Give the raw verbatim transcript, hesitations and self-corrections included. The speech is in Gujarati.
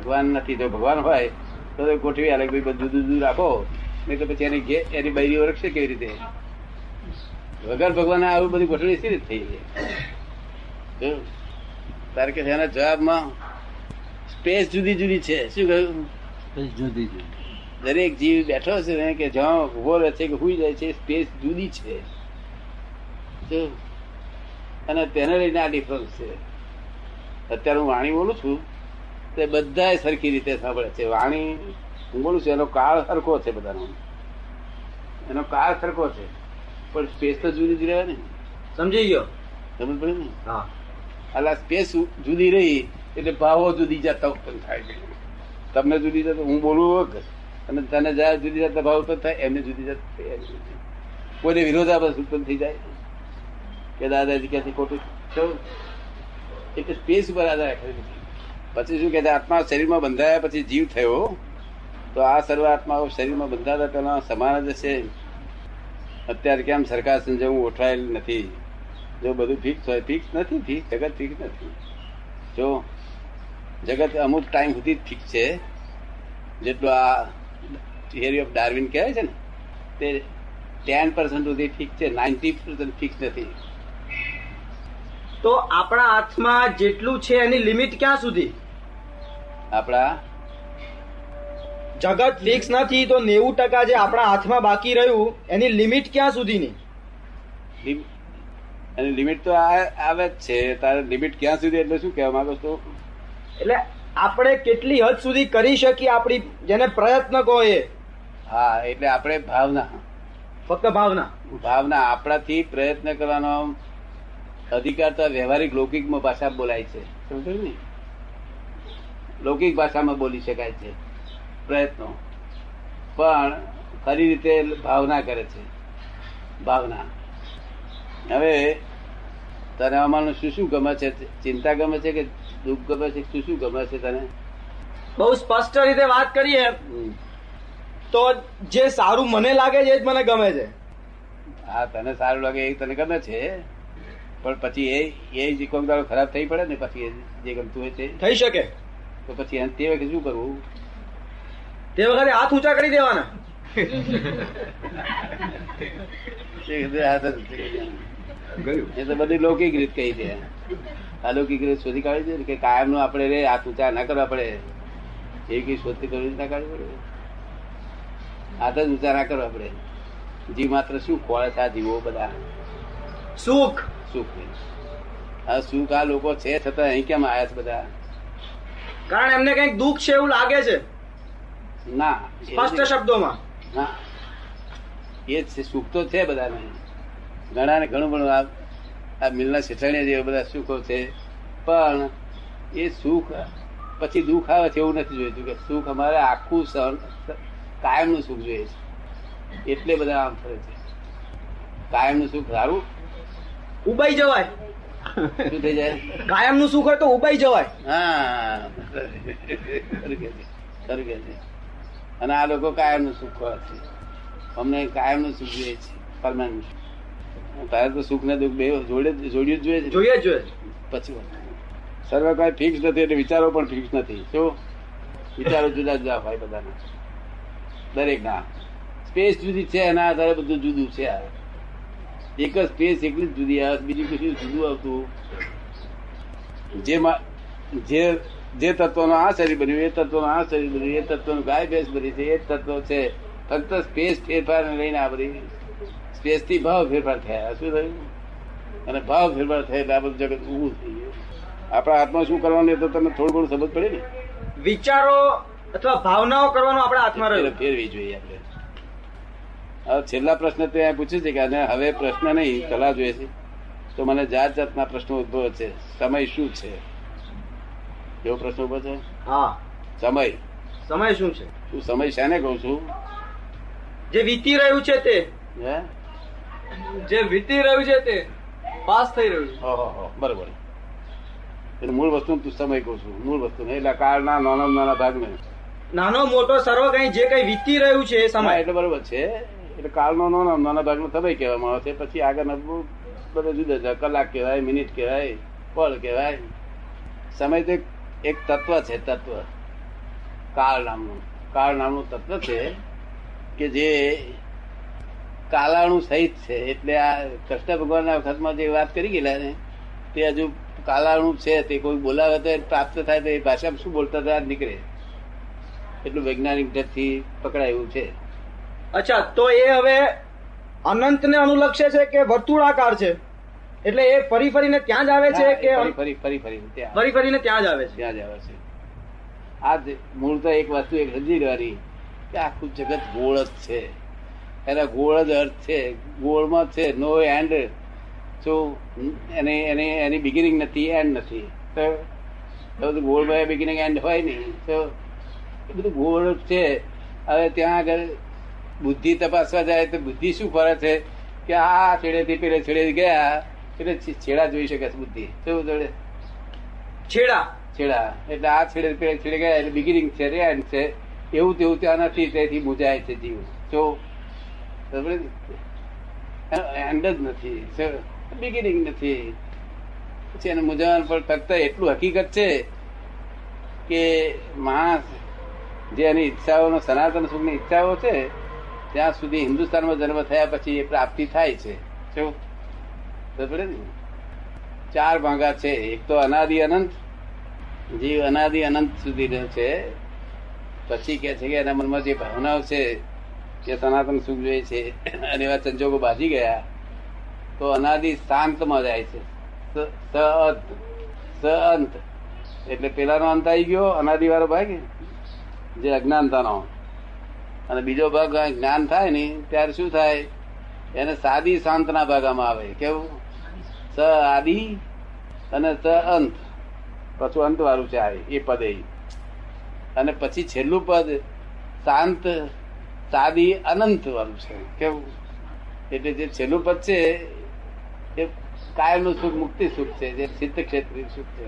ભગવાન નથી. જો ભગવાન હોય તો ગોઠવી આલે ભાઈ બધું જુદું રાખો, નહીં તો પછી એની એની બૈરી ઓળખશે કેવી રીતે? વગર ભગવાન આવું બધું ગોઠવી સી રીતે થઈ જાય? તારે કે એના જવાબમાં સ્પેસ જુદી જુદી છે. શું કહ્યું? સ્પેસ જુદી જુદી. દરેક જીવ બેઠો છે ને કે જ્યાં ઉભો રહે છે કે હુઈ જાય છે સ્પેસ જુદી છે. શું? અને તેને લઈને આ ડિફરન્સ છે. અત્યારે હું વાણી બોલું છું તે બધા સરખી રીતે સાંભળે છે. વાણી હું બોલું છું એનો કાળ સરખો છે, બધાનો એનો કાળ સરખો છે, પણ સ્પેસ તો જુદી જ રહે ને. સમજી ગયો? સમજ પડે ને? હા. એટલે સ્પેસ જુદી રહી એટલે ભાવો જુદી જતા ઉત્પન્ન થાય છે. તમને જુદી જતા હું બોલું અને તને જાય જુદી જતા ભાવ ઉત્પન્ન થાય, એમને જુદી જતા કોઈને વિરોધાભાસ ઉત્પન્ન થઈ જાય કે દાદાજી ક્યાંથી ખોટું થયું. એટલે સ્પેસ ઉપર આધાર રાખે. પછી શું કે આત્મા શરીરમાં બંધાયા પછી જીવ થયો, તો આ સર્વ આત્માઓ શરીરમાં બંધાતા પેલા સમાન જ હશે. અત્યારે કેમ સરકાર સંજવું ઓઠવાયેલ નથી? જો બધું ફિક્સ હોય, ફિક્સ નથી ફિક્સ જગત, ફિક્સ નથી. જો જગત અમુક ટાઈમ સુધી જ ફિક્સ છે, જેટલું આ થિયરી ઓફ ડાર્વિન કહેવાય છે ને તે ટેન પર્સન્ટ સુધી ફિક્સ છે, નાઇન્ટી પર્સન્ટ ફિક્સ નથી. તો આપણા હાથમાં જેટલું છે એની લિમિટ ક્યાં સુધી? આપણા જગત ફિક્સ નથી તો નેવું ટકા જે આપણા હાથમાં બાકી રહ્યું એની લિમિટ ક્યાં સુધીની? એની લિમિટ તો આવે જ છે. તારે લિમિટ ક્યાં સુધી એટલે શું કહેવા માંગો છો? એટલે આપણે કેટલી હદ સુધી કરી શકીએ આપણી, જેને પ્રયત્ન કહો એ. હા, એટલે આપણે ભાવના, ફક્ત ભાવના ભાવના આપણાથી પ્રયત્ન કરવાનો અધિકાર તો વ્યવહારિક લૌકિકમાં ભાષા બોલાય છે. સમજો ને? લૌકિક ભાષામાં બોલી શકાય છે પ્રયત્નો, પણ ખરી રીતે ભાવના કરે છે. ભાવના હવે તને અમારું શું શું ગમે છે? ચિંતા ગમે છે કે દુઃખ ગમે છે? શું શું ગમે છે તને? બહુ સ્પષ્ટ રીતે વાત કરીએ તો જે સારું મને લાગે છે એ જ મને ગમે છે. હા, તને સારું લાગે એ તને ગમે છે, પણ પછી એ એ કોઈક દાડો ખરાબ થઈ પડે ને પછી જે ગમતું હોય તે થઈ શકે, તો પછી તે વખતે શું કરવું? તે વખતે હાથ ઊંચા કરી દેવાના. એ તો બધી લૌકિક રીત કહી દે. અલૌકિક રીત શોધી કાઢી દે કે કાયમ નું આપણે રે હાથ ઊંચા ના કરવા પડે, એવી કઈ શોધી કરવી ના કાઢવી પડે. હાથ જ ઊંચા ના કરવા પડે. જીવ માત્ર શું ખોળે છે? આ જીવો બધા સુખ સુખ આ સુખ આ લોકો છે, છતાં અહીં કેમ આવ્યા છે બધા? કારણ એમને કઈક દુઃખ છે એવું લાગે છે. ના, સ્પષ્ટ શબ્દોમાં ના, એ જ સુખ તો છે બધાને. ઘણાને ઘણું ઘણું આ મિલના શેઠાણીયા જેવા બધા સુખો છે, પણ એ સુખ પછી દુઃખ આવે છે એવું નથી જોઈતું. કે સુખ અમારે આખું કાયમનું સુખ જોઈએ છે, એટલે બધા આમ ફરે છે. કાયમનું સુખ સારું ઉબાઈ જવાય. શું થઈ જાય? કાયમ નું સુખ હોય તો ઉબાઈ જવાય. હા, ખરું કે છે. અને આ લોકો કાયમ નું સુખ હોય છે, અમને કાયમ નું સુખ જોઈએ છે, પરમાનન્ટ. તારે તો સુખ ને દુઃખ બે જોડે જોડ્યું જ જોઈએ છે. જોઈએ જ જોઈએ. પછી સર્વ કાંઈ ફિક્સ નથી, એટલે વિચારો પણ ફિક્સ નથી. શું વિચારો? જુદા જુદા હોય બધાના, દરેકના સ્પેસ જુદી છે, એના આધારે બધું જુદું છે. એક જ સ્પેસ એકલી જ જુદી આવે, બીજું કશું જુદું આવતું. જેમાં જે જે તત્વનું આ શરીર બન્યું, એ તત્વનું આ શરીર બન્યું, એ તત્વનું ગાય ભેંસ બની છે, એ તત્વ છે. ફક્ત સ્પેસ ફેરફારને લઈને આ બધી સ્પેસથી ભાવ ફેરફાર થયા. શું થયું? અને ભાવ ફેરફાર થયા એટલે આ બધું જગત ઊભું થઈ ગયું. આપણા હાથમાં શું કરવાનું એ તો તમને થોડું ઘણું સમજ પડે ને. વિચારો અથવા ભાવનાઓ કરવાનો આપણા હાથમાં ફેરવી જોઈએ આપણે. હવે છેલ્લા પ્રશ્ન તે પૂછ્યું છે કે હવે પ્રશ્ન નહીં સલાહ જોઈએ છે, તો મને જાત જાતના પ્રશ્નો ઉદ્ભવે છે. સમય શું છે એવો પ્રશ્ન ઉભો છે. હા, સમય સમય શું છે? તું સમય શાને કહું છું? જે વીતી રહ્યું છે તે. હે? જે વીતી રહ્યું છે તે પાસ થઈ રહ્યું છે. ઓહો, બરોબર. એટલે મૂળ વસ્તુ તું સમય કહું છું, મૂળ વસ્તુ નહીં. એટલે કાળના નાના નાના ભાગ નહીં, નાનો મોટો સર્વ કઈ જે કઈ વીતી રહ્યું છે એ સમય. એટલે બરોબર છે. એટલે કાળનો નાનો નાના ભાગનો સમય કહેવામાં આવે છે. પછી આગળ બધા જુદા જુદા કલાક કહેવાય, મિનિટ કહેવાય, પળ કહેવાય. સમય તો એક તત્વ છે. તત્વ કાળ નામનું કાળ નામનું તત્વ છે કે જે કાલાણુ સહિત છે. એટલે આ કૃષ્ણ ભગવાનના વખતમાં જે વાત કરી ગયેલા ને તે હજુ કાલાણુ છે, તે કોઈ બોલાવે તો પ્રાપ્ત થાય તો એ ભાષામાં શું બોલતા હતા નીકળે, એટલું વૈજ્ઞાનિક ઢબથી પકડાયું છે. અચ્છા, તો એ હવે અનંતને અનુલક્ષે છે કે વર્તુળાકાર છે, એટલે એ ફરી ફરીને ત્યાં જ આવે છે કે ફરી ફરી ફરી ફરી ફરીને ત્યાં જ આવે છે, ત્યાં જ આવે છે. આ મૂળ તો એક વસ્તુ એક સમજી લેવાની કે આખું જગત ગોળ જ છે, એના ગોળ જ અર્થ છે, ગોળમાં છે, નો એન્ડ. તો એને એને એની બિગિનિંગ નથી, એન્ડ નથી. તો ગોળમાં બિગિનિંગ એન્ડ હોય નહીં, તો એ બધું ગોળ જ છે. હવે ત્યાં આગળ બુદ્ધિ તપાસવા જાય તો બુદ્ધિ શું ફરે છે કે આ છેડેથી પેલે છેડે ગયા એટલે છેડા જોઈ શકે છે બુદ્ધિ. શું જોડે છેડા છેડા એટલે આ છેડે પેલે છેડે ગયા એટલે બિગિનિંગ છે, એન્ડ છે. એવું તેવું ત્યાં નથી, તેથી મૂજાય છે જીવ. તો એન્ડ જ નથી, બિગિનિંગ નથી, પછી એને મૂંઝાવાનું. પણ ફક્ત એટલું હકીકત છે કે માણસ જે એની ઈચ્છાઓનો સનાતન સુખની ઈચ્છાઓ છે ત્યાં સુધી હિન્દુસ્તાનમાં જન્મ થયા પછી એ પ્રાપ્તિ થાય છે. શું બરોબર ને? ચાર ભાગા છે. એક તો અનાદિ અનંત, જીવ અનાદિ અનંત સુધીનો છે. પછી કે છે કે એના મનમાં જે ભાવનાઓ છે જે સનાતન સુખ જોઈએ છે અને એવા સંજોગો બાજી ગયા તો અનાદિ શાંતમાં જાય છે. અંત એટલે પેલાનો અંત આવી ગયો અનાદિ વાળો ભાગ, જે અજ્ઞાનતાનો. અને બીજો ભાગ જ્ઞાન થાય ને ત્યારે શું થાય, એને સાદી શાંતના ભાગમાં આવે. કેવું? સ આદિ અને સ અંત, પાછું અંત વાળું છે એ પદે. અને પછી છેલ્લું પદ શાંત સાદી અનંત વાળું છે. કેવું? એટલે જે છેલ્લું પદ છે એ કાયમનું સુખ, મુક્તિ સુખ છે, જે સિદ્ધ ક્ષેત્રીય સુખ છે.